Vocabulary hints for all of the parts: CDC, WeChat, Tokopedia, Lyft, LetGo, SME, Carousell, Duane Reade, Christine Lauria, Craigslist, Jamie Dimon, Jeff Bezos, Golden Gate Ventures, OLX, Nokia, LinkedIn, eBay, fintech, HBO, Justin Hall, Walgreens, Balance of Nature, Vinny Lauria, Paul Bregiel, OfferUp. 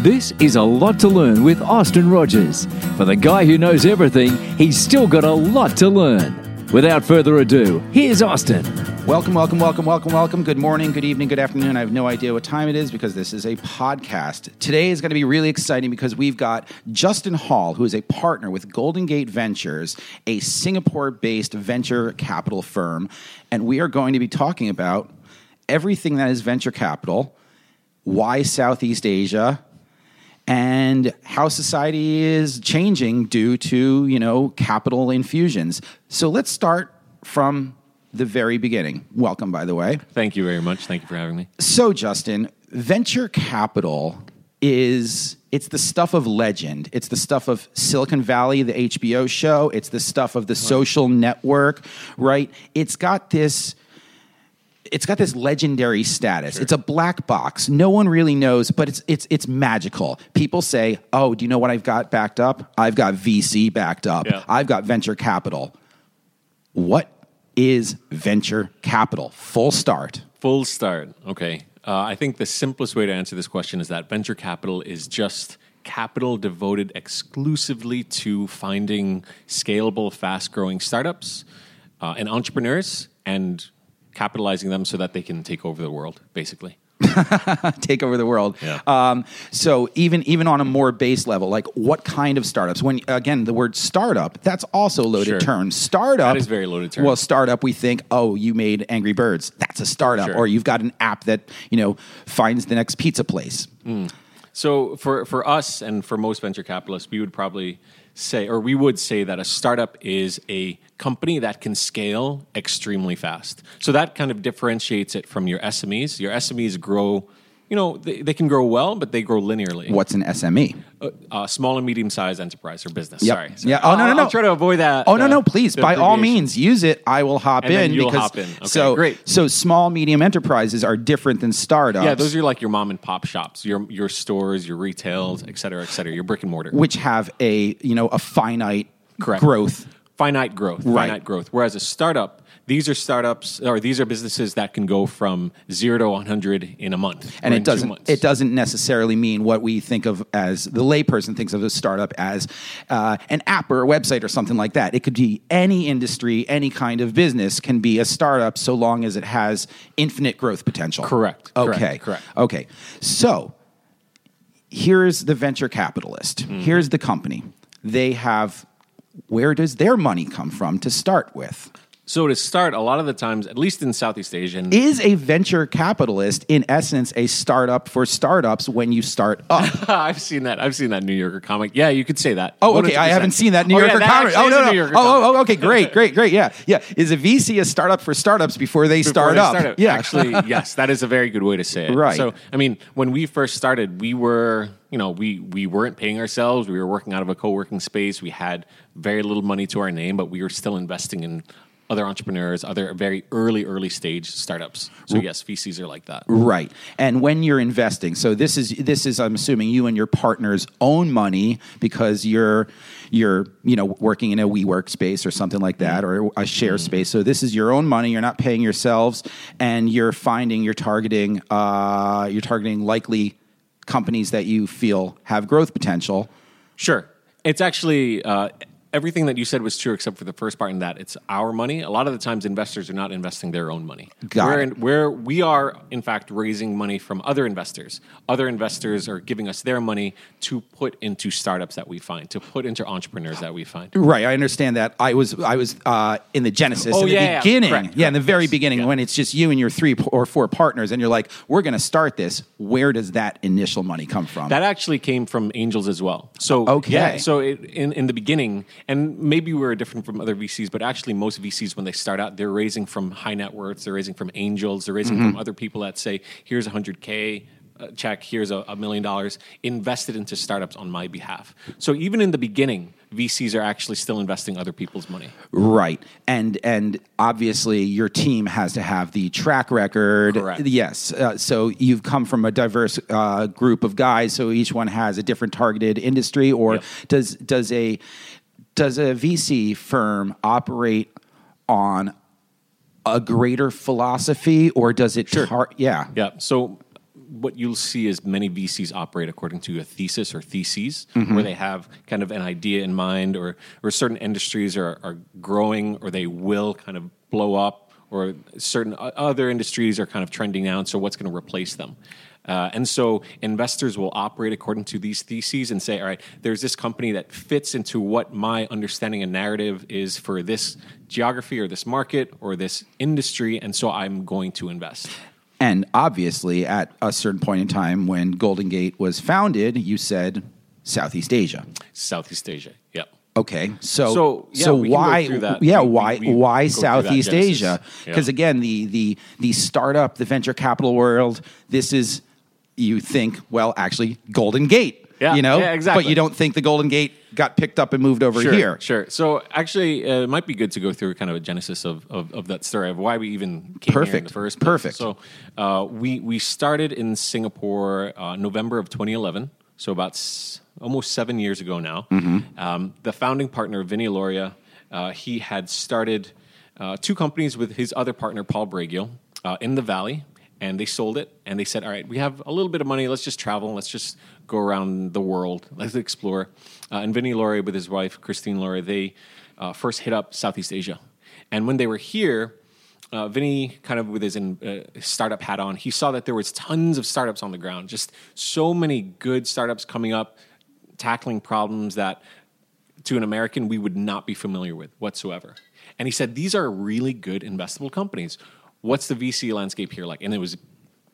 This is A Lot to Learn with Austin Rogers. For the guy who knows everything, he's still got a lot to learn. Without further ado, here's Austin. Welcome. Good morning, good evening, good afternoon. I have no idea what time it is because this is a podcast. Today is going to be really exciting because we've got Justin Hall, who is a partner with Golden Gate Ventures, a Singapore-based venture capital firm. And we are going to be talking about everything that is venture capital, why Southeast Asia, and how society is changing due to, capital infusions. So let's start from the very beginning. Welcome, by the way. Thank you very much. Thank you for having me. So, Justin, venture capital it's the stuff of legend. It's the stuff of Silicon Valley, the HBO show. It's the stuff of the Social Network, right? It's got this legendary status. Sure. It's a black box. No one really knows, but it's magical. People say, "Oh, do you know what I've got backed up? I've got VC backed up. Yeah. I've got venture capital." What is venture capital? Full start. Okay. I think the simplest way to answer this question is that venture capital is just capital devoted exclusively to finding scalable, fast-growing startups and entrepreneurs and capitalizing them so that they can take over the world, basically. Take over the world. Yeah. So even on a more base level, like what kind of startups? When again, the word startup, that's also a loaded term. Startup. That is very loaded term. Well, startup, we think, oh, you made Angry Birds. That's a startup. Sure. Or you've got an app that, finds the next pizza place. Mm. So for us and for most venture capitalists, we would say that a startup is a company that can scale extremely fast. So that kind of differentiates it from your SMEs. Your SMEs grow, they can grow well, but they grow linearly. What's an SME? Small and medium-sized enterprise or business. Yep. Sorry. Yeah. Oh, no. I'll try to avoid that. Oh, no, please. By all means, use it. I will hop and in. Then you'll hop in. Okay, great. So small, medium enterprises are different than startups. Yeah, those are like your mom and pop shops, your stores, your retails, et cetera, your brick and mortar. Which have a finite growth. Finite growth. Right. Finite growth. Whereas a startup, these are businesses that can go from 0 to 100 in a month, and it doesn't necessarily mean what we think of as the layperson thinks of a startup as an app or a website or something like that. It could be any industry, any kind of business can be a startup so long as it has infinite growth potential. Correct. Okay. Correct. Okay. So here's the venture capitalist. Mm-hmm. Here's the company. They have. Where does their money come from to start with? So to start, a lot of the times, at least in Southeast Asia... Is a venture capitalist, in essence, a startup for startups when you start up? I've seen that New Yorker comic. Yeah, you could say that. Oh, okay. 100%. I haven't seen that New Yorker comic. Oh, no. Oh, okay. Great. Yeah. Is a VC a startup for startups before they start up? Yeah. Actually, yes. That is a very good way to say it. Right. So, when we first started, we were... we weren't paying ourselves. We were working out of a co-working space. We had very little money to our name, but we were still investing in... other entrepreneurs, other very early stage startups. So yes, VCs are like that. Right. And when you're investing, so this is I'm assuming you and your partner's own money because you're working in a WeWork space or something like that or a share space. So this is your own money. You're not paying yourselves, and you're targeting likely companies that you feel have growth potential. Sure. It's actually. Everything that you said was true except for the first part in that it's our money. A lot of the times investors are not investing their own money. We are, in fact, raising money from other investors. Other investors are giving us their money to put into startups that we find, to put into entrepreneurs that we find. Right. I understand that. I was in the genesis beginning. Correct. Yeah, in the very beginning when it's just you and your 3 or 4 partners and you're like, we're going to start this. Where does that initial money come from? That actually came from angels as well. So, in the beginning... And maybe we're different from other VCs, but actually most VCs, when they start out, they're raising from high net worths, they're raising from angels, they're raising from other people that say, here's $100K, check, here's $1 million, invested into startups on my behalf. So even in the beginning, VCs are actually still investing other people's money. Right. And obviously your team has to have the track record. Correct. Yes. So you've come from a diverse group of guys, so each one has a different targeted industry, or does a VC firm operate on a greater philosophy, or does it So what you'll see is many VCs operate according to a thesis or theses, where they have kind of an idea in mind, or certain industries are growing, or they will kind of blow up, or certain other industries are kind of trending down, so what's going to replace them? And so investors will operate according to these theses and say, all right, there's this company that fits into what my understanding and narrative is for this geography or this market or this industry, and so I'm going to invest. And obviously, at a certain point in time when Golden Gate was founded, you said Southeast Asia. Southeast Asia, yep. Okay, so why Southeast Asia? Because again, the startup, the venture capital world, this is, you think, well, actually, Golden Gate. Yeah, you know, yeah, exactly. But you don't think the Golden Gate got picked up and moved over here. Sure. So actually, it might be good to go through kind of a genesis of that story of why we even came here in the first place. So we started in Singapore November of 2011. So about almost 7 years ago now. The founding partner, Vinny Lauria, he had started two companies with his other partner, Paul Bregiel, in the Valley. And they sold it, and they said, all right, we have a little bit of money. Let's just travel. Let's just go around the world. Let's explore. And Vinny Lauria, with his wife, Christine Lauria, they first hit up Southeast Asia. And when they were here, Vinny, kind of with his startup hat on, he saw that there was tons of startups on the ground, just so many good startups coming up, tackling problems that, to an American, we would not be familiar with whatsoever. And he said, these are really good investable companies. What's the VC landscape here like? And it was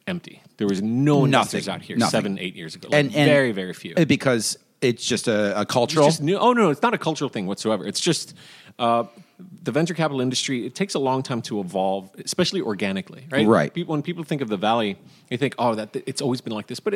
empty. There was no investors out here 7, 8 years ago. Like, and very, very few. Because it's just a cultural? It's just new. Oh, no, it's not a cultural thing whatsoever. It's just the venture capital industry, it takes a long time to evolve, especially organically, right? Right. When people think of the Valley, they think, oh, that it's always been like this. But,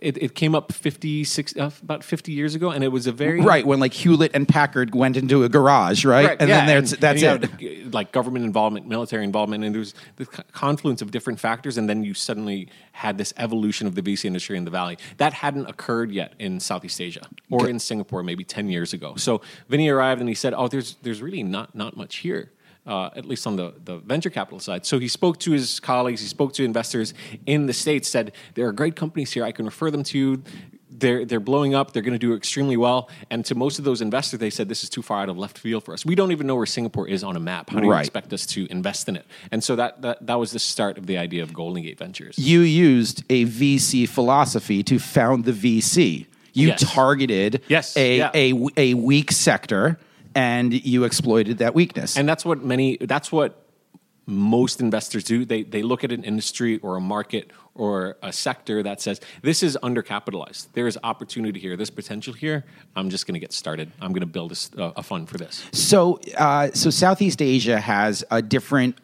it came up about 50 years ago, and it was a very... Right, when like Hewlett and Packard went into a garage, right? And then that's it. Like government involvement, military involvement, and there was the confluence of different factors, and then you suddenly had this evolution of the VC industry in the Valley. That hadn't occurred yet in Southeast Asia, or in Singapore maybe 10 years ago. So Vinny arrived and he said, oh, there's really not much here. At least on the venture capital side. So he spoke to his colleagues, he spoke to investors in the States, said, there are great companies here, I can refer them to you. They're blowing up, they're going to do extremely well. And to most of those investors, they said, this is too far out of left field for us. We don't even know where Singapore is on a map. How do you expect us to invest in it? And so that was the start of the idea of Golden Gate Ventures. You used a VC philosophy to found the VC. You targeted a weak sector, and you exploited that weakness. And that's what most investors do. They look at an industry or a market or a sector that says, this is undercapitalized. There is opportunity here. There's potential here. I'm just going to get started. I'm going to build a fund for this. So Southeast Asia has a different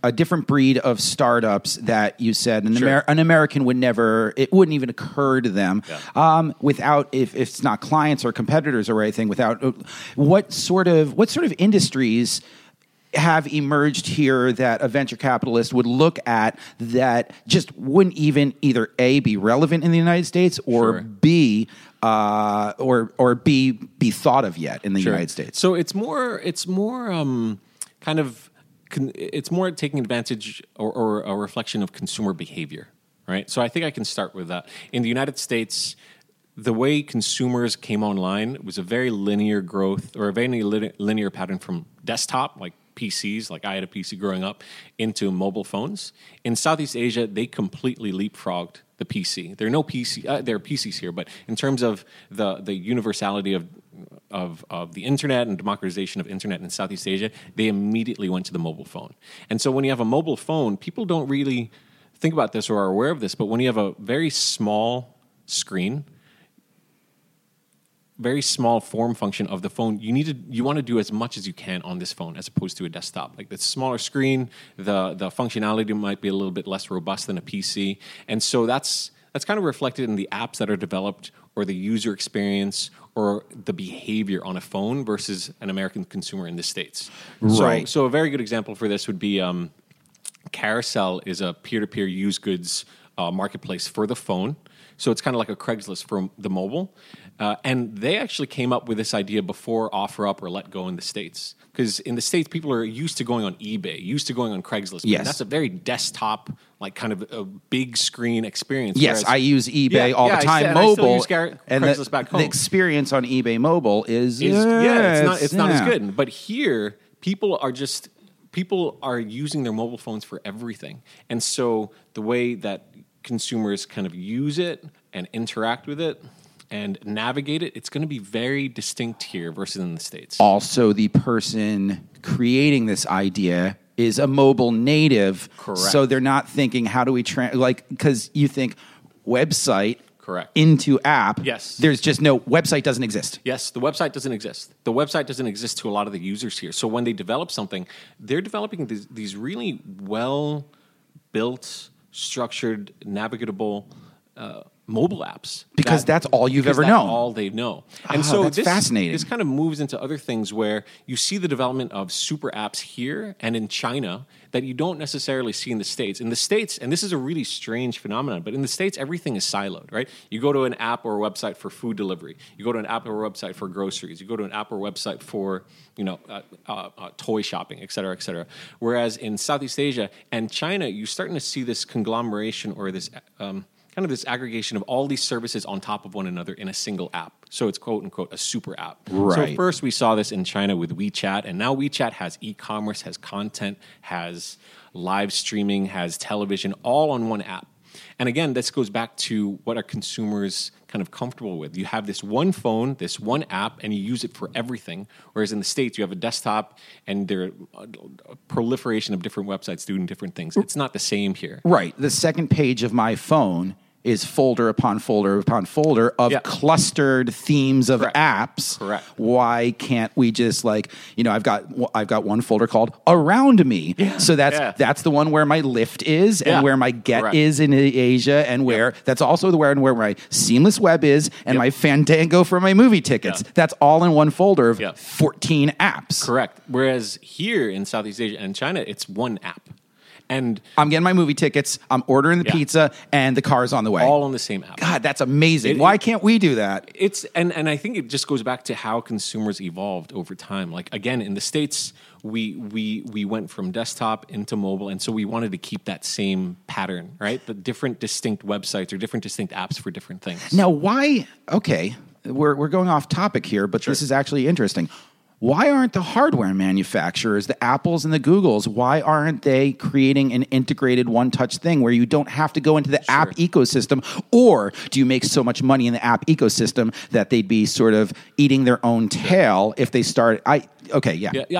breed of startups that you said an American would never, it wouldn't even occur to them without, if it's not clients or competitors or anything, without what sort of industries have emerged here that a venture capitalist would look at that just wouldn't even either A, be relevant in the United States, or B, or B, be thought of yet in the United States. So it's more taking advantage or a reflection of consumer behavior, right? So I think I can start with that. In the United States, the way consumers came online was a very linear growth, or a very linear pattern from desktop, like PCs, like I had a PC growing up, into mobile phones. In Southeast Asia, they completely leapfrogged the PC. There are PCs here, but in terms of the universality of the internet and democratization of internet in Southeast Asia, they immediately went to the mobile phone. And so when you have a mobile phone, people don't really think about this or are aware of this, but when you have a very small screen, very small form function of the phone. You want to do as much as you can on this phone as opposed to a desktop. Like the smaller screen, the functionality might be a little bit less robust than a PC. And so that's kind of reflected in the apps that are developed or the user experience or the behavior on a phone versus an American consumer in the States. Right. So a very good example for this would be Carousell is a peer-to-peer used goods marketplace for the phone. So it's kind of like a Craigslist for the mobile. And they actually came up with this idea before OfferUp or LetGo in the States. Because in the States, people are used to going on eBay, used to going on Craigslist. Yes. That's a very desktop, like kind of a big screen experience. Yes, I use eBay all the time. I still use Craigslist back home. The experience on eBay mobile is not as good. But here, people are using their mobile phones for everything. And so the way that consumers kind of use it and interact with it and navigate it, it's going to be very distinct here versus in the States. Also, the person creating this idea is a mobile native. Correct. So they're not thinking, how do we because you think website. Correct. Into app. Yes. There's just no website doesn't exist. Yes, the website doesn't exist. The website doesn't exist to a lot of the users here. So when they develop something, they're developing these really well-built, structured, navigable mobile apps. Because that's all you've ever known. All they know. And that's fascinating. This kind of moves into other things where you see the development of super apps here and in China that you don't necessarily see in the States. In the States, and this is a really strange phenomenon, but in the States, everything is siloed, right? You go to an app or a website for food delivery. You go to an app or a website for groceries. You go to an app or website for, toy shopping, et cetera, et cetera. Whereas in Southeast Asia and China, you're starting to see this conglomeration or this... kind of this aggregation of all these services on top of one another in a single app. So it's quote-unquote a super app. Right. So first we saw this in China with WeChat, and now WeChat has e-commerce, has content, has live streaming, has television, all on one app. And again, this goes back to what are consumers kind of comfortable with. You have this one phone, this one app, and you use it for everything. Whereas in the States, you have a desktop, and there are a proliferation of different websites doing different things. It's not the same here. Right. The second page of my phone is folder upon folder upon folder of clustered themes of apps. Correct. Why can't we just I've got one folder called Around Me. Yeah. So that's the one where my Lyft is and where my Get is in Asia and where that's also the where my Seamless Web is and my Fandango for my movie tickets. Yeah. That's all in one folder of 14 apps. Correct. Whereas here in Southeast Asia and China, it's one app. And I'm getting my movie tickets, I'm ordering the pizza, and the car's on the way. All on the same app. God, that's amazing. Why can't we do that? It's and I think it just goes back to how consumers evolved over time. Like, again, in the States, we went from desktop into mobile, and so we wanted to keep that same pattern, right? But different distinct websites or different distinct apps for different things. Now, why... Okay, we're going off topic here, but this is actually interesting. Why aren't the hardware manufacturers, the Apples and the Googles, why aren't they creating an integrated one-touch thing where you don't have to go into the app ecosystem? Or do you make so much money in the app ecosystem that they'd be sort of eating their own tail if they start... I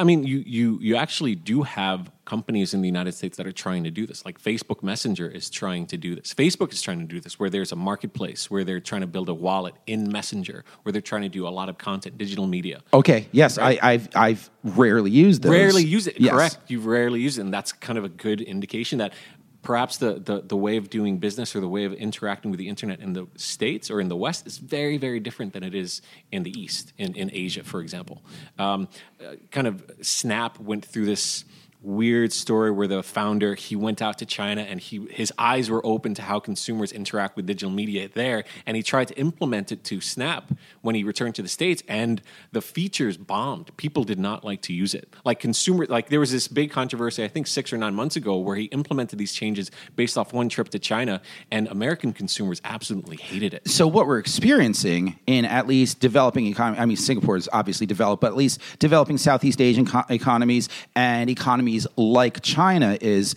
mean, you actually do have companies in the United States that are trying to do this. Like Facebook Messenger is trying to do this. Facebook is trying to do this where there's a marketplace, where they're trying to build a wallet in Messenger, where they're trying to do a lot of content, digital media. Okay, yes, right? I've rarely used those. Rarely used it, yes. Correct. You've rarely used it, and that's kind of a good indication that perhaps the way of doing business or the way of interacting with the internet in the States or in the West is very, very different than it is in the East, in Asia, for example. Kind of Snap went through this weird story where the founder, he went out to China and his eyes were open to how consumers interact with digital media there, and he tried to implement it to Snap when he returned to the States, and the features bombed. People did not like to use it. There was this big controversy, I think 6 or 9 months ago, where he implemented these changes based off one trip to China, and American consumers absolutely hated it. So what we're experiencing in at least developing economy, I mean, Singapore is obviously developed, but at least developing Southeast Asian economies and economies like China is,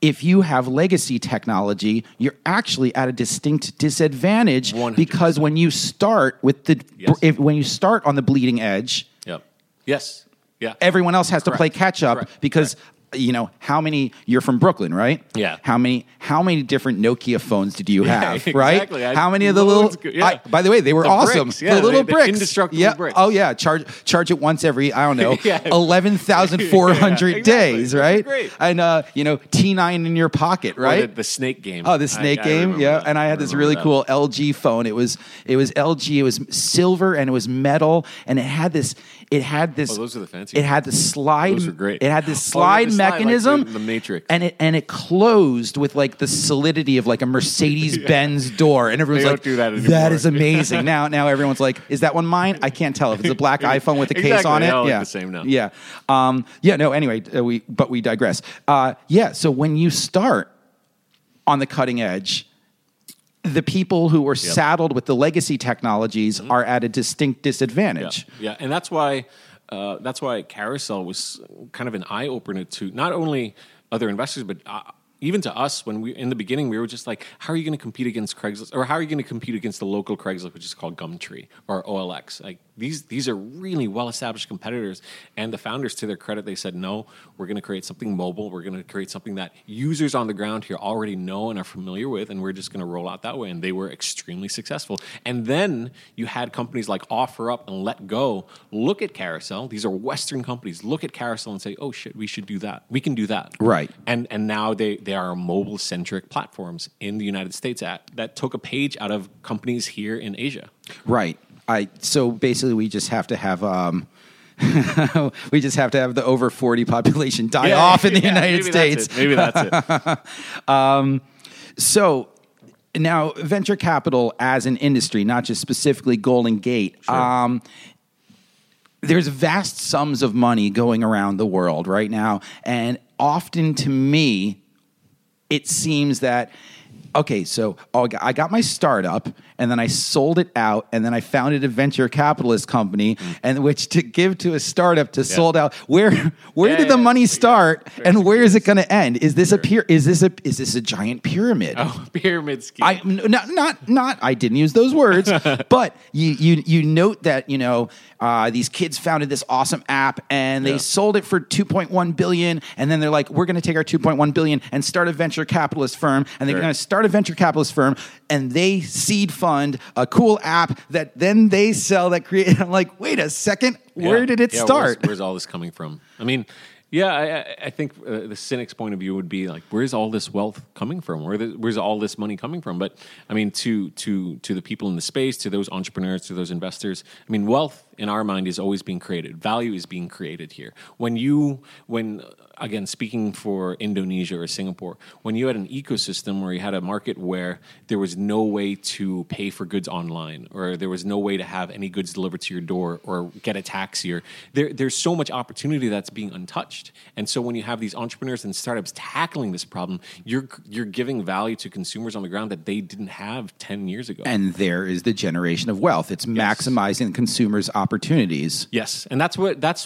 if you have legacy technology, you're actually at a distinct disadvantage 100%. Because when you start with when you start on the bleeding edge, everyone else has to play catch up because you know, how many, you're from Brooklyn, right? Yeah. How many different Nokia phones did you have, right? Exactly. How many of the little, by the way, they were awesome. Bricks, yeah, the little bricks. Indestructible bricks. Oh yeah. Charge it once every, I don't know, 11,400 days, right? Great. And, you know, T9 in your pocket, right? The snake game. Oh, the snake game. Yeah. That. And I had this really cool LG phone. It was LG. It was silver and it was metal. And it had this, those are the fancy ones. It had the slide. Those are great. It had this slide mechanism, like the Matrix, and it closed with like the solidity of like a Mercedes Benz door, and everyone's like, do "That is amazing." now everyone's like, "Is that one mine?" I can't tell if it's a black iPhone with a case on it. All the same now. Yeah, yeah. No, anyway, we digress. Yeah. So when you start on the cutting edge, the people who were saddled with the legacy technologies are at a distinct disadvantage. Yeah, and that's why. That's why Carousell was kind of an eye-opener to not only other investors, but even to us. When we in the beginning, we were just like, "How are you going to compete against Craigslist, or how are you going to compete against the local Craigslist, which is called Gumtree or OLX?" Like these are really well-established competitors. And the founders, to their credit, they said, "No, we're going to create something mobile. We're going to create something that users on the ground here already know and are familiar with, and we're just going to roll out that way." And they were extremely successful. And then you had companies like OfferUp and LetGo look at Carousell. These are Western companies. Look at Carousell and say, "Oh shit, we should do that. We can do that." Right. And now they are mobile-centric platforms in the United States that took a page out of companies here in Asia. Right. So basically, we just have to have the over 40 population die off in the United States. Maybe that's it. So now, venture capital as an industry, not just specifically Golden Gate. Sure. There's vast sums of money going around the world right now, and often to me, it seems that. Okay, so I got my startup, and then I sold it out, and then I founded a venture capitalist company, and which to give to a startup to sold out. Where did the money start, and where is it going to end? Is this a giant pyramid? Oh, pyramid scheme. I didn't use those words, but you note that these kids founded this awesome app, and they sold it for $2.1 billion, and then they're like, we're going to take our $2.1 billion and start a venture capitalist firm, and they're going to start a venture capitalist firm, and they seed fund a cool app that then they sell that create. And I'm like, wait a second, where did it start? Where's all this coming from? I mean, I think the cynic's point of view would be like, where's all this wealth coming from? Where's all this money coming from? But I mean, to the people in the space, to those entrepreneurs, to those investors, I mean, wealth in our mind is always being created. Value is being created here. When again, speaking for Indonesia or Singapore, when you had an ecosystem where you had a market where there was no way to pay for goods online, or there was no way to have any goods delivered to your door or get a taxi, or there's so much opportunity that's being untouched. And so when you have these entrepreneurs and startups tackling this problem, you're giving value to consumers on the ground that they didn't have 10 years ago. And there is the generation of wealth. It's maximizing consumers' opportunities. Yes, and that's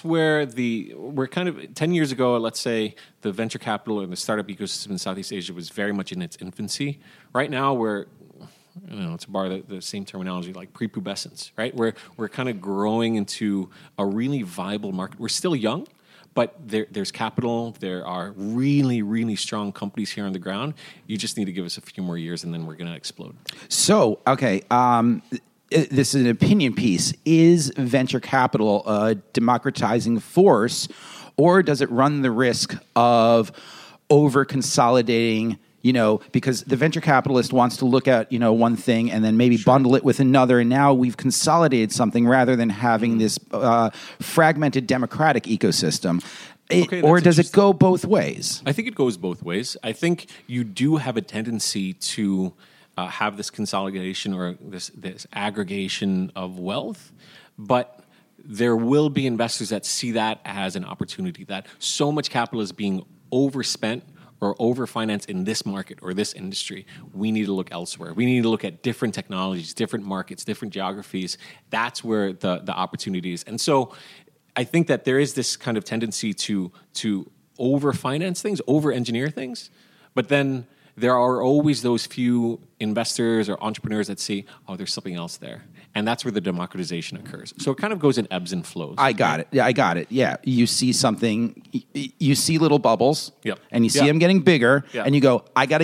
where we're kind of 10 years ago, let's say the venture capital and the startup ecosystem in Southeast Asia was very much in its infancy. Right now, to borrow the same terminology, like prepubescence, right? We're kind of growing into a really viable market. We're still young, but there's capital. There are really, really strong companies here on the ground. You just need to give us a few more years, and then we're going to explode. So, okay. This is an opinion piece. Is venture capital a democratizing force, or does it run the risk of over-consolidating, because the venture capitalist wants to look at, one thing and then maybe bundle it with another, and now we've consolidated something rather than having this fragmented democratic ecosystem? Or does it go both ways? I think it goes both ways. I think you do have a tendency to have this consolidation or this aggregation of wealth, but there will be investors that see that as an opportunity, that so much capital is being overspent or overfinanced in this market or this industry. We need to look elsewhere. We need to look at different technologies, different markets, different geographies. That's where the opportunity is. And so I think that there is this kind of tendency to overfinance things, over-engineer things, but then there are always those few investors or entrepreneurs that see, oh, there's something else there. And that's where the democratization occurs. So it kind of goes in ebbs and flows. I got it. Yeah. You see something, you see little bubbles, yep. and you see yep. them getting bigger, yep. and you go, I got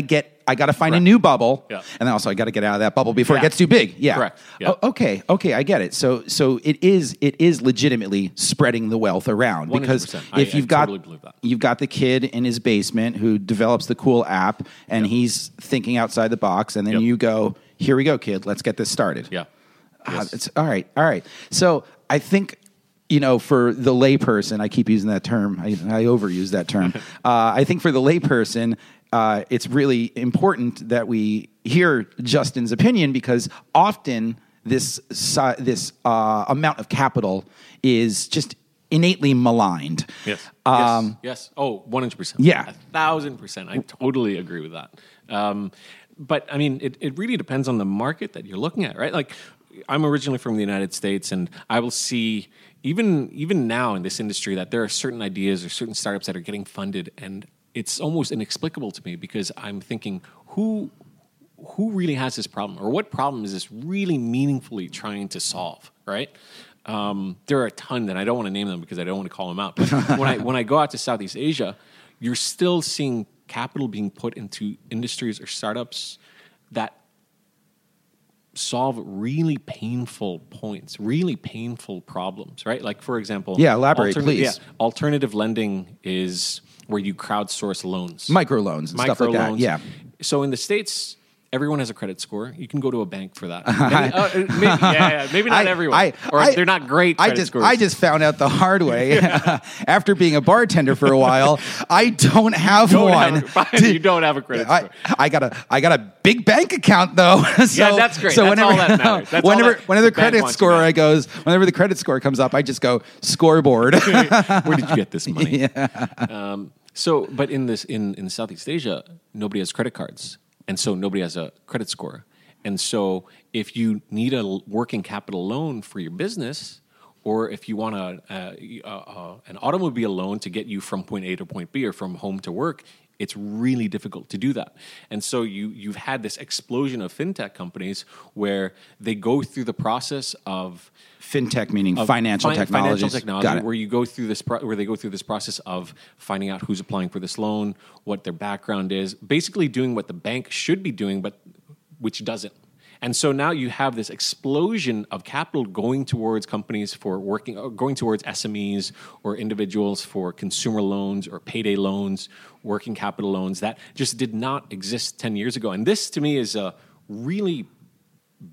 to find a new bubble, yep. and then also I got to get out of that bubble before it gets too big. Yeah. Correct. Yep. Oh, okay, I get it. So it is legitimately spreading the wealth around, because 100%. You've got the kid in his basement who develops the cool app, and yep. he's thinking outside the box, and then yep. you go, here we go, kid, let's get this started. Yeah. Yes. It's all right. So I think, for the layperson, I keep using that term. I overuse that term. I think for the layperson, it's really important that we hear Justin's opinion, because often this amount of capital is just innately maligned. Yes. Yes. Oh, 100%. Yeah. 1,000%. I totally agree with that. But I mean, it really depends on the market that you're looking at, right? Like, I'm originally from the United States, and I will see even now in this industry that there are certain ideas or certain startups that are getting funded, and it's almost inexplicable to me, because I'm thinking, who really has this problem, or what problem is this really meaningfully trying to solve, right? There are a ton, and I don't want to name them because I don't want to call them out. But when I go out to Southeast Asia, you're still seeing capital being put into industries or startups that solve really painful points, really painful problems, right? Like, for example... Yeah, elaborate, please. Yeah, alternative lending is where you crowdsource loans. Microloans and stuff like that, yeah. So in the States, everyone has a credit score. You can go to a bank for that. Maybe not everyone. They're not great credit scores. I just found out the hard way after being a bartender for a while. I don't have one. You don't have a credit score. I got a big bank account though. So, yeah, that's great. So that's whenever, all that matters. That's whenever, all that whenever the credit score whenever the credit score comes up, I just go scoreboard. Where did you get this money? Yeah. But in Southeast Asia, nobody has credit cards. And so nobody has a credit score. And so if you need a working capital loan for your business, or if you want an automobile loan to get you from point A to point B, or from home to work, it's really difficult to do that. And so you've had this explosion of fintech companies where they go through the process of... Fintech meaning financial technologies. Financial technology, where you go through this, where they go through this process of finding out who's applying for this loan, what their background is, basically doing what the bank should be doing, but which doesn't. And so now you have this explosion of capital going towards companies for going towards SMEs or individuals for consumer loans or payday loans, working capital loans that just did not exist 10 years ago. And this, to me, is a really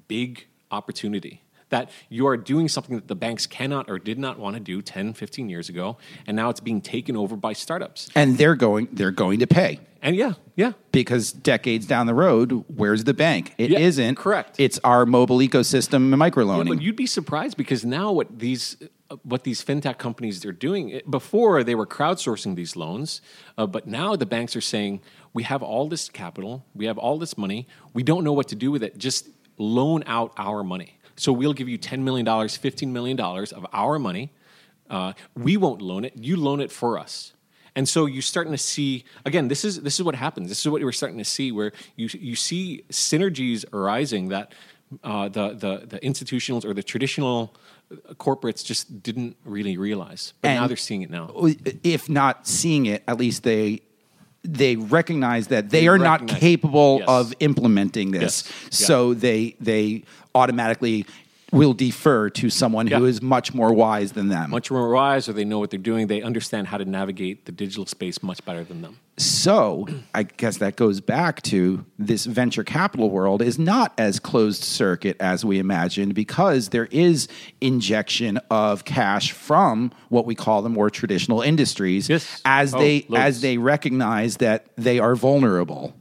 big opportunity, that you are doing something that the banks cannot or did not want to do 10, 15 years ago, and now it's being taken over by startups. And they're going to pay. And yeah. Because decades down the road, where's the bank? It isn't. Correct. It's our mobile ecosystem and microloaning. Yeah, but you'd be surprised, because now what these fintech companies are doing, before they were crowdsourcing these loans, but now the banks are saying, we have all this capital, we have all this money, we don't know what to do with it, just loan out our money. So we'll give you $10 million, $15 million of our money. We won't loan it. You loan it for us. And so you're starting to see, again, this is what happens. This is what we're starting to see, where you see synergies arising that the institutionals or the traditional corporates just didn't really realize. But now they're seeing it now. If not seeing it, at least they recognize that they are not capable of implementing this. Yes. Yeah. So they automatically will defer to someone who is much more wise than them. Much more wise, or they know what they're doing. They understand how to navigate the digital space much better than them. So I guess that goes back to this venture capital world is not as closed circuit as we imagined, because there is injection of cash from what we call the more traditional industries as they recognize that they are vulnerable.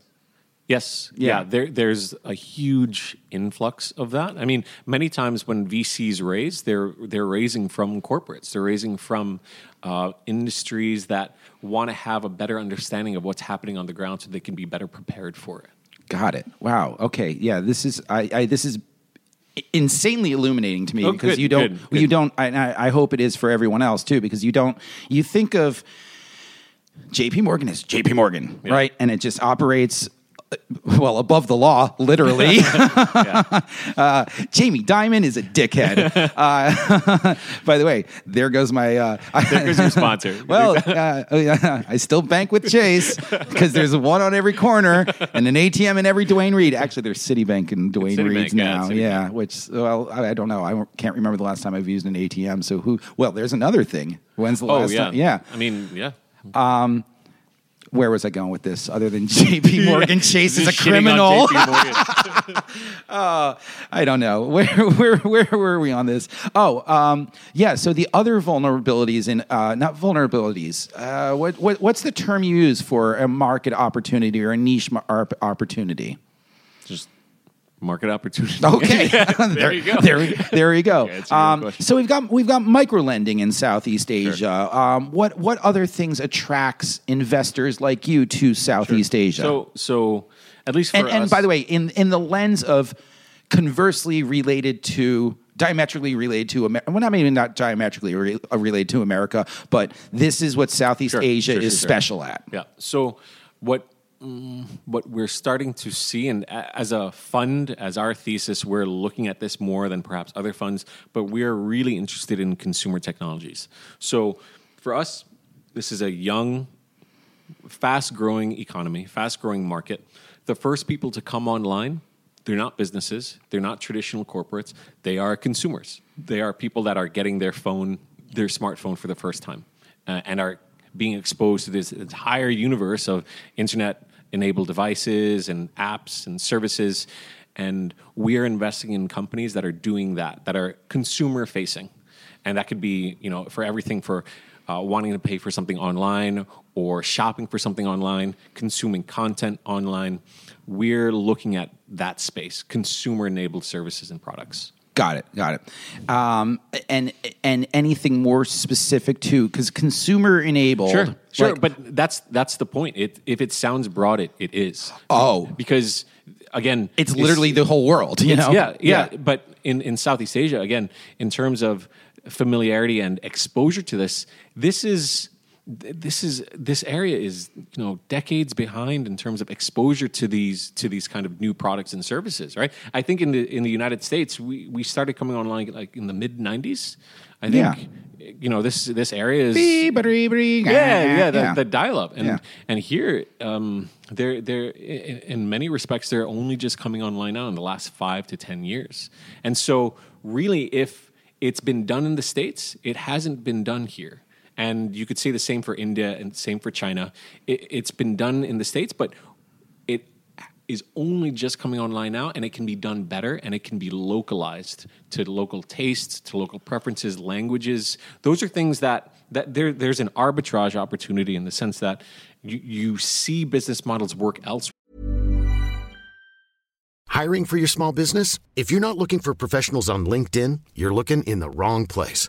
Yes. Yeah. There's a huge influx of that. I mean, many times when VCs raise, they're raising from corporates. They're raising from industries that want to have a better understanding of what's happening on the ground, so they can be better prepared for it. Got it. Wow. Okay. Yeah. This is insanely illuminating to me, because you don't. I hope it is for everyone else too, because you think of JP Morgan as JP Morgan, right? And it just operates well, above the law, literally. Jamie Dimon is a dickhead. By the way, there goes my... there goes your sponsor. Well, I still bank with Chase because there's one on every corner and an ATM in every Duane Reade. Actually, there's Citibank and Duane Reade's now. Yeah, which, well, I don't know. I can't remember the last time I've used an ATM. So who... Well, there's another thing. When's the last time? Yeah. I mean, yeah. Where was I going with this? Other than J.P. Morgan Chase is a criminal. I don't know. Where were we on this? Oh, yeah. So the other vulnerabilities in not vulnerabilities. What's the term you use for a market opportunity or a niche opportunity? Just market opportunity. Okay, there you go. There you go. Yeah, so we've got micro lending in Southeast Asia. Sure. What other things attracts investors like you to Southeast Asia? So at least for us. And by the way, in the lens of diametrically related to America. Well, not diametrically related to America, but this is what Southeast Asia is special at. Yeah. So what we're starting to see, and as a fund, as our thesis, we're looking at this more than perhaps other funds, but we're really interested in consumer technologies. So for us, this is a young, fast-growing economy, fast-growing market. The first people to come online, they're not businesses, they're not traditional corporates, they are consumers. They are people that are getting their smartphone for the first time, and are being exposed to this entire universe of internet-enabled devices and apps and services. And we are investing in companies that are doing that are consumer-facing. And that could be, for everything for wanting to pay for something online or shopping for something online, consuming content online. We're looking at that space, consumer-enabled services and products. Got it. And anything more specific too, because consumer enabled. Sure. Like, but that's the point. If it sounds broad, it is. Oh, because again, it's literally the whole world. You know. Yeah. But in Southeast Asia, again, in terms of familiarity and exposure to this area is decades behind in terms of exposure to these kind of new products and services, right? I think in the United States we started coming online like in the mid 90s. I think this area is the dial up, and here they're in many respects they're only just coming online now in the last 5 to 10 years, and so really if it's been done in the States, it hasn't been done here. And you could say the same for India and same for China. It's been done in the States, but it is only just coming online now, and it can be done better, and it can be localized to local tastes, to local preferences, languages. Those are things that there's an arbitrage opportunity in the sense that you see business models work elsewhere. Hiring for your small business? If you're not looking for professionals on LinkedIn, you're looking in the wrong place.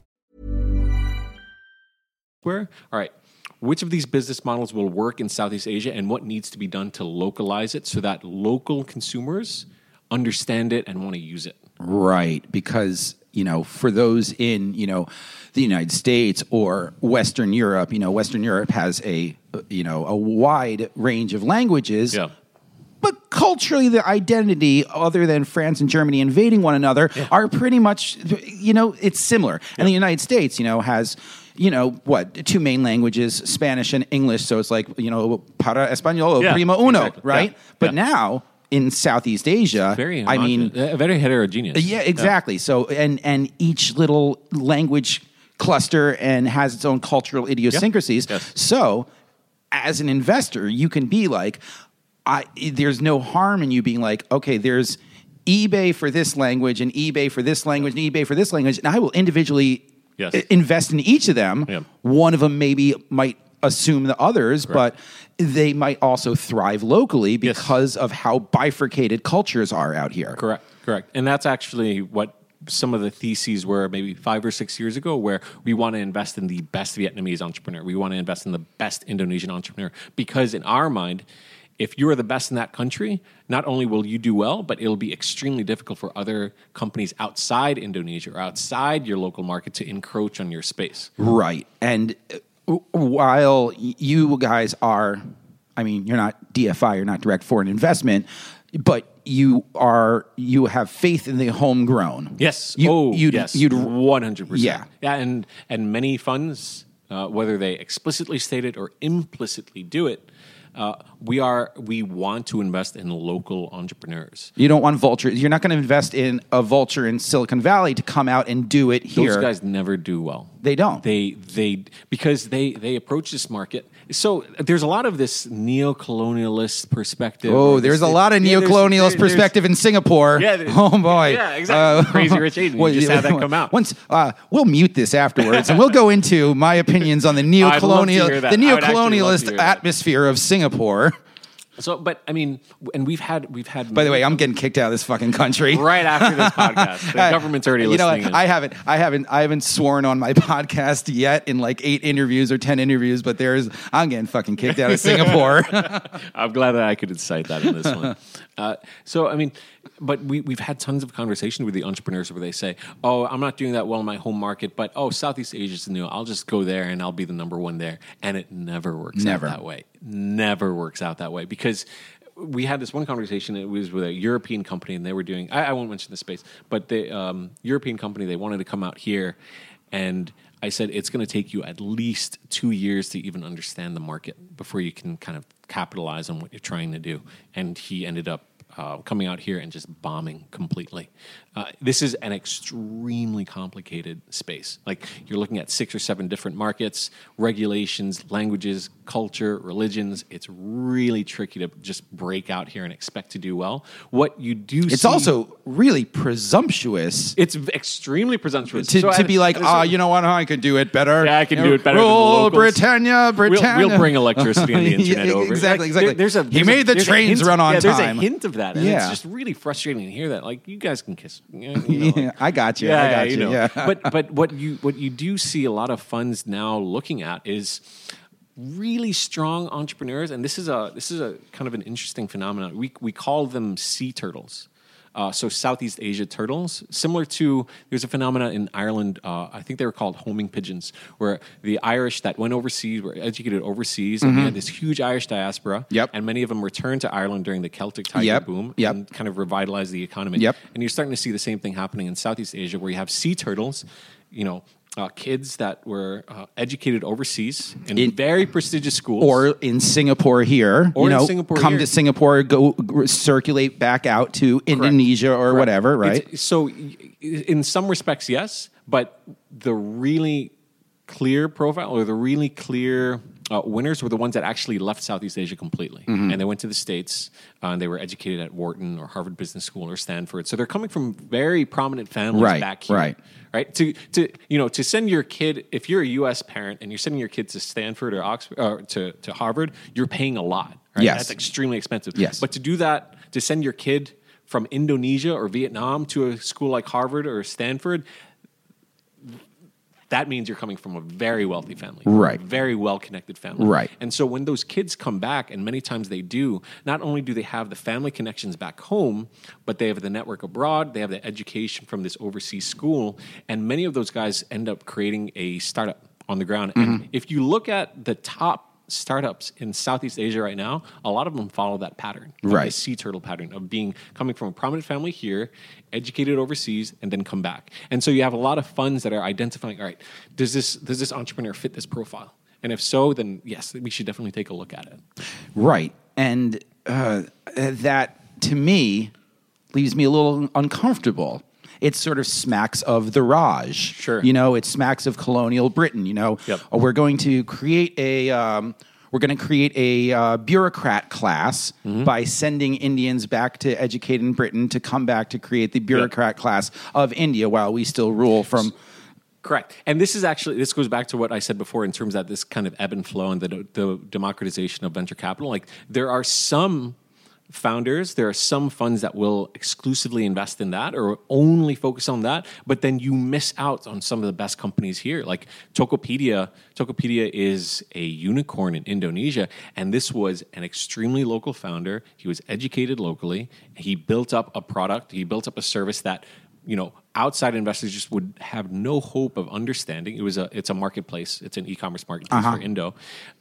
Where? All right. Which of these business models will work in Southeast Asia, and what needs to be done to localize it so that local consumers understand it and want to use it? Right. Because, for those in, the United States or Western Europe, Western Europe has a wide range of languages. Yeah. But culturally, the identity, other than France and Germany invading one another, are pretty much, it's similar. Yeah. And the United States, has... two main languages, Spanish and English. So it's like, para español, primo uno, right? Yeah. But now in Southeast Asia, very very heterogeneous. Yeah, exactly. Yeah. So and each little language cluster and has its own cultural idiosyncrasies. Yep. Yes. So as an investor, you can be like, there's no harm in you being like, okay, there's eBay for this language and eBay for this language and eBay for this language, and I will individually invest in each of them. Yep. One of them maybe might assume the others, but they might also thrive locally because of how bifurcated cultures are out here. Correct. And that's actually what some of the theses were maybe 5 or 6 years ago, where we want to invest in the best Vietnamese entrepreneur. We want to invest in the best Indonesian entrepreneur, because in our mind, if you're the best in that country, not only will you do well, but it'll be extremely difficult for other companies outside Indonesia or outside your local market to encroach on your space. Right. And while you guys are, I mean, you're not DFI, you're not direct foreign investment, but you have faith in the homegrown. Yes. You'd 100%. Yeah. And many funds, whether they explicitly state it or implicitly do it, we want to invest in local entrepreneurs. You don't want vultures. You're not going to invest in a vulture in Silicon Valley to come out and do it here. Those guys never do well. They don't. Because they approach this market. So there's a lot of this neo-colonialist perspective. Oh, there's a lot of neo-colonialist perspective in Singapore. Yeah, oh, boy. Yeah, exactly. Crazy Rich Asian. We just have that come out. We'll mute this afterwards, and we'll go into my opinions on the neo-colonialist atmosphere of Singapore. So, but I mean, and we've had. By the way, I'm getting kicked out of this fucking country right after this podcast. The government's already listening. You know, I haven't sworn on my podcast yet in like 8 interviews or 10 interviews. But I'm getting fucking kicked out of Singapore. I'm glad that I could incite that in this one. So I mean, but we've had tons of conversation with the entrepreneurs where they say, "Oh, I'm not doing that well in my home market, but Southeast Asia's new. I'll just go there and I'll be the number one there." And it never works out that way. Never works out that way, because we had this one conversation. It was with a European company, and they were doing. I won't mention the space, but the European company, they wanted to come out here, and I said it's going to take you at least 2 years to even understand the market before you can kind of capitalize on what you're trying to do. And he ended up coming out here and just bombing completely. This is an extremely complicated space. Like, you're looking at 6 or 7 different markets, regulations, languages, culture, religions. It's really tricky to just break out here and expect to do well. What you do It's also really presumptuous. It's extremely presumptuous. To be like, you know what, I could do it better. Yeah, I can do it better than the locals. Britannia. We'll bring electricity and the internet over. Exactly. Like, he made the trains run on time. There's a hint of that. And it's just really frustrating to hear that. Like, you guys can kiss. I got you. But what you do see a lot of funds now looking at is really strong entrepreneurs, and this is a kind of an interesting phenomenon. We call them sea turtles. So Southeast Asia turtles, similar to, there's a phenomenon in Ireland, I think they were called homing pigeons, where the Irish that went overseas were educated overseas, and they had this huge Irish diaspora, and many of them returned to Ireland during the Celtic Tiger boom, and kind of revitalized the economy. And you're starting to see the same thing happening in Southeast Asia, where you have sea turtles, kids that were educated overseas in very prestigious schools, or in Singapore here, to Singapore, go circulate back out to Indonesia or whatever, right? So, in some respects, yes, but the really clear profile or the really clear winners were the ones that actually left Southeast Asia completely, and they went to the States, and they were educated at Wharton or Harvard Business School or Stanford. So they're coming from very prominent families back here, right? To send your kid, if you're a U.S. parent and you're sending your kid to Stanford or Oxford or to Harvard, you're paying a lot. Right? Yes, that's extremely expensive. Yes, but to do that, to send your kid from Indonesia or Vietnam to a school like Harvard or Stanford, that means you're coming from a very wealthy family, right? A very well-connected family, right? And so when those kids come back, and many times they do, not only do they have the family connections back home, but they have the network abroad, they have the education from this overseas school, and many of those guys end up creating a startup on the ground. And if you look at the top startups in Southeast Asia right now, a lot of them follow that pattern, the sea turtle pattern of coming from a prominent family here, educated overseas, and then come back. And so you have a lot of funds that are identifying, all right, does this entrepreneur fit this profile? And if so, then yes, we should definitely take a look at it. Right. And that to me, leaves me a little uncomfortable. It sort of smacks of the Raj. Sure. You know, it smacks of colonial Britain, you know. Yep. We're going to create a bureaucrat class by sending Indians back to educate in Britain to come back to create the bureaucrat class of India while we still rule from... Correct. And this goes back to what I said before in terms of this kind of ebb and flow and the democratization of venture capital. Like, there are some... founders, there are some funds that will exclusively invest in that or only focus on that, but then you miss out on some of the best companies here. Like Tokopedia. Tokopedia is a unicorn in Indonesia, and this was an extremely local founder. He was educated locally. He built up a product. He built up a service that, you know, outside investors just would have no hope of understanding. It's a marketplace. It's an e-commerce marketplace for Indo.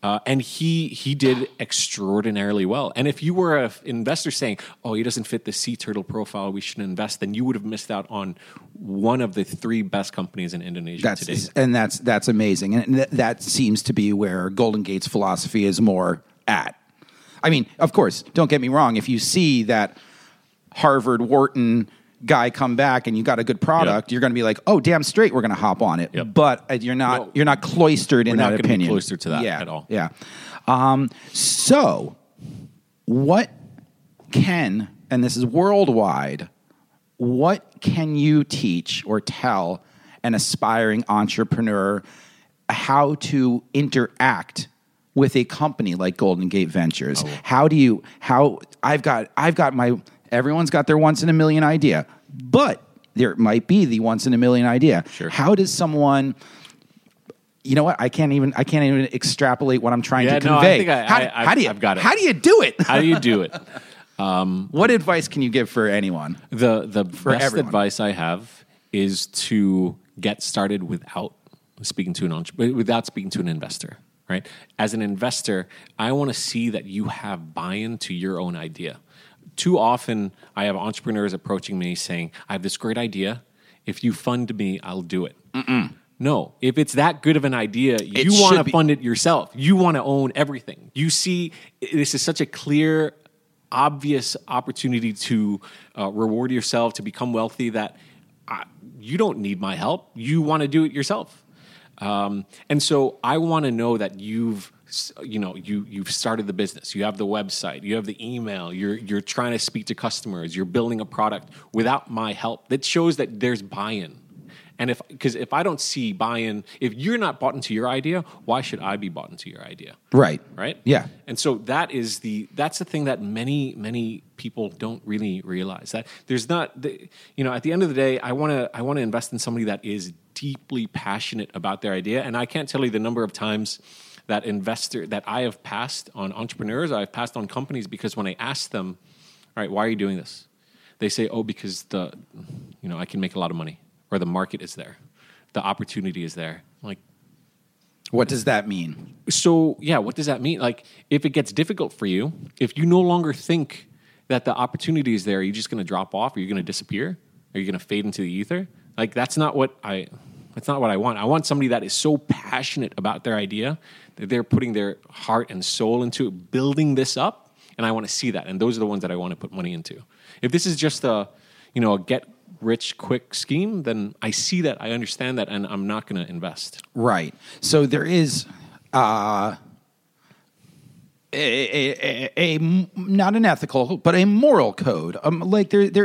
And he did extraordinarily well. And if you were an investor saying, oh, he doesn't fit the sea turtle profile, we shouldn't invest, then you would have missed out on one of the three best companies in Indonesia today. And that's amazing. And that seems to be where Golden Gate's philosophy is more at. I mean, of course, don't get me wrong. If you see that Harvard, Wharton guy come back and you got a good product, you're going to be like, oh, damn straight, we're going to hop on it. Yep. But you're not cloistered in that opinion. We're not cloistered to that at all. Yeah. So what can you teach or tell an aspiring entrepreneur how to interact with a company like Golden Gate Ventures? Oh. Everyone's got their once in a million idea, but there might be the once in a million idea. Sure. How does someone, you know what? I can't even extrapolate what I'm trying to convey. No, how do you do it? How do you do it? What advice can you give for anyone? The best advice I have is to get started without speaking to an investor, right? As an investor, I want to see that you have buy-in to your own idea. Too often, I have entrepreneurs approaching me saying, I have this great idea. If you fund me, I'll do it. Mm-mm. No, if it's that good of an idea, you want to fund it yourself. You want to own everything. You see, this is such a clear, obvious opportunity to reward yourself, to become wealthy, that you don't need my help. You want to do it yourself. And so I want to know that you've started the business, you have the website, you have the email, you're trying to speak to customers, you're building a product without my help. That shows that there's buy-in. And because if I don't see buy-in, if you're not bought into your idea, why should I be bought into your idea? Right. Yeah. And so that's the thing that many people don't really realize, that there's not, at the end of the day, I want to invest in somebody that is deeply passionate about their idea. And I can't tell you the number of times that investor that I have passed on entrepreneurs, I've passed on companies, because when I ask them, all right, why are you doing this? They say, oh, because I can make a lot of money, or the market is there, the opportunity is there. Like, what does that mean? So yeah, what does that mean? Like, if it gets difficult for you, if you no longer think that the opportunity is there, are you just going to drop off? Are you going to disappear? Are you going to fade into the ether? Like, that's not what I want. I want somebody that is so passionate about their idea that they're putting their heart and soul into building this up, and I want to see that. And those are the ones that I want to put money into. If this is just a get-rich-quick scheme, then I see that, I understand that, and I'm not going to invest. Right. So there is not an ethical, but a moral code. There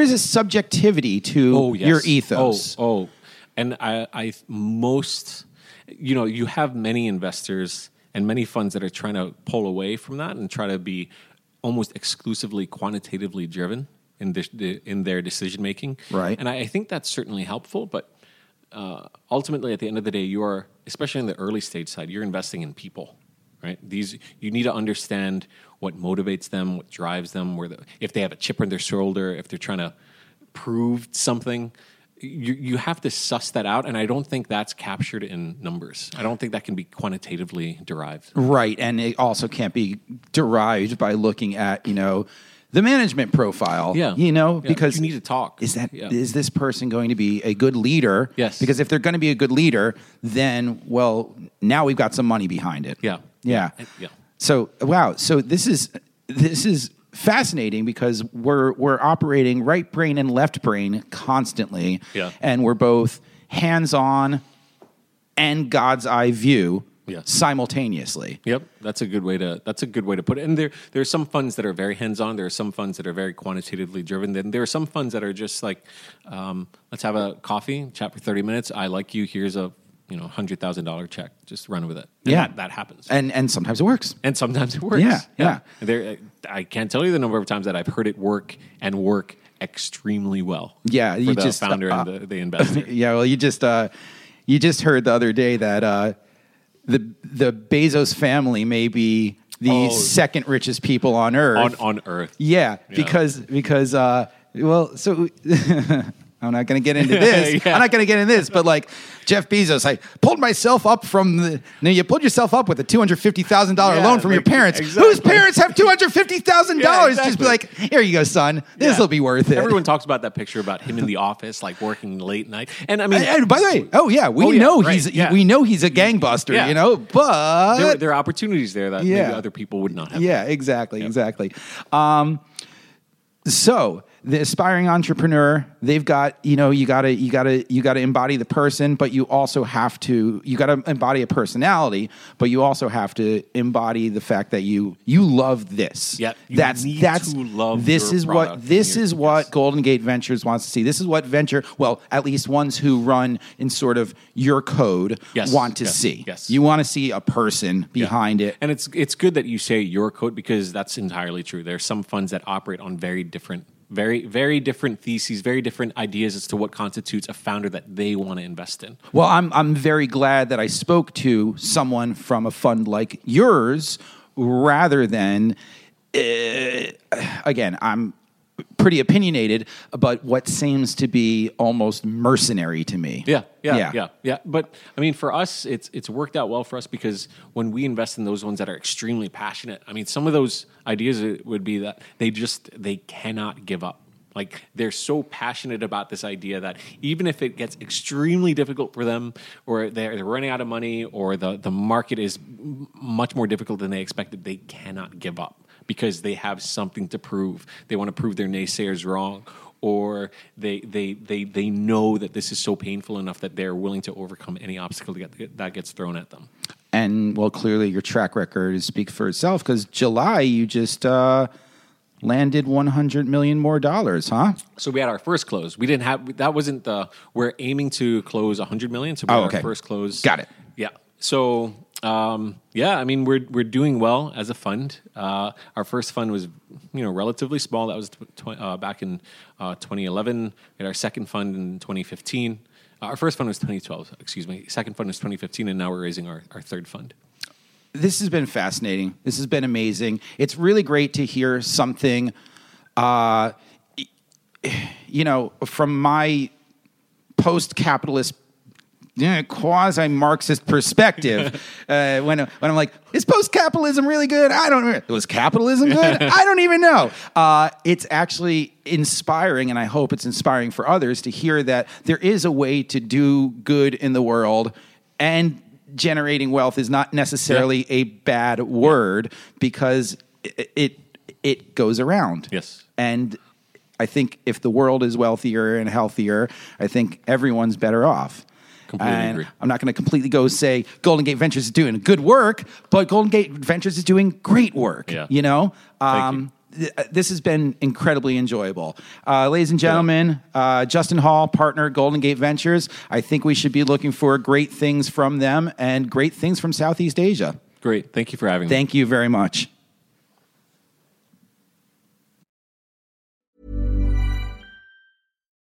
is a subjectivity to your ethos. And you have many investors and many funds that are trying to pull away from that and try to be almost exclusively quantitatively driven in their decision making. Right. And I think that's certainly helpful, but ultimately, at the end of the day, you are, especially in the early stage side, you're investing in people, right? You need to understand what motivates them, what drives them, if they have a chip on their shoulder, if they're trying to prove something. You have to suss that out, and I don't think that's captured in numbers. I don't think that can be quantitatively derived. Right, and it also can't be derived by looking at, the management profile. Yeah. Because you need to talk. Is this person going to be a good leader? Yes. Because if they're going to be a good leader, then, well, now we've got some money behind it. Yeah. So, wow. So this is fascinating because we're operating right brain and left brain constantly. Yeah. And we're both hands-on and God's eye view. Yeah. Simultaneously. Yep, that's a good way to put it. And there are some funds that are very hands-on. There are some funds that are very quantitatively driven. Then there are some funds that are just like, let's have a coffee, chat for 30 minutes. I like you. Here's a $100,000 check. Just run with it. And yeah, that happens. And sometimes it works. Yeah, yeah. There, I can't tell you the number of times that I've heard it work and work extremely well. Yeah, you just founder and the investor. Yeah, well, you just heard the other day that. The Bezos family may be the second richest people on Earth. On Earth. Yeah, yeah. because I'm not going to get into this. Yeah. I'm not going to get into this, but like Jeff Bezos, I pulled myself up from the... No, you pulled yourself up with a $250,000 loan from your parents. Exactly. Whose parents have $250,000? Yeah, exactly. Just be like, here you go, son. This will be worth it. Everyone talks about that picture about him in the office, like working late night. And I mean... And by the way, we know he's a gangbuster, but... There are opportunities there that maybe other people would not have. Yeah, exactly. So... The aspiring entrepreneur, they've got, you gotta embody the person, but you also have to, you gotta embody a personality, but you also have to embody the fact that you love this. Yep. This is what Golden Gate Ventures wants to see. This is what at least ones who run in sort of your code want to see. Yes. You want to see a person behind it. And it's good that you say your code because that's entirely true. There are some funds that operate on very different theses, very different ideas as to what constitutes a founder that they want to invest in. Well, I'm very glad that I spoke to someone from a fund like yours rather than, again, I'm pretty opinionated, but what seems to be almost mercenary to me. Yeah. But I mean, for us, it's worked out well for us because when we invest in those ones that are extremely passionate, I mean, some of those ideas would be that they cannot give up. Like they're so passionate about this idea that even if it gets extremely difficult for them or they're running out of money or the market is much more difficult than they expected, they cannot give up. Because they have something to prove. They want to prove their naysayers wrong, or they know that this is so painful enough that they're willing to overcome any obstacle that gets thrown at them. And, well, clearly your track record speaks for itself, because July you just landed $100 million more, huh? So we had our first close. We didn't have... That wasn't the... We're aiming to close $100 million, so we had our first close. Got it. Yeah. So... I mean, we're doing well as a fund. Our first fund was, relatively small. That was back in 2011. We had our second fund in 2015. Our first fund was 2012, excuse me. Second fund was 2015, and now we're raising our third fund. This has been fascinating. This has been amazing. It's really great to hear something, from my post-capitalist quasi-Marxist perspective. When I'm like, is post-capitalism really good? I don't know. Was capitalism good? I don't even know. It's actually inspiring, and I hope it's inspiring for others to hear that there is a way to do good in the world, and generating wealth is not necessarily a bad word because it goes around. Yes. And I think if the world is wealthier and healthier, I think everyone's better off. And agree. I'm not going to completely go say Golden Gate Ventures is doing good work, but Golden Gate Ventures is doing great work. Yeah. This has been incredibly enjoyable. Ladies and gentlemen, Justin Hall, partner at Golden Gate Ventures. I think we should be looking for great things from them and great things from Southeast Asia. Great. Thank you for having me. Thank you very much.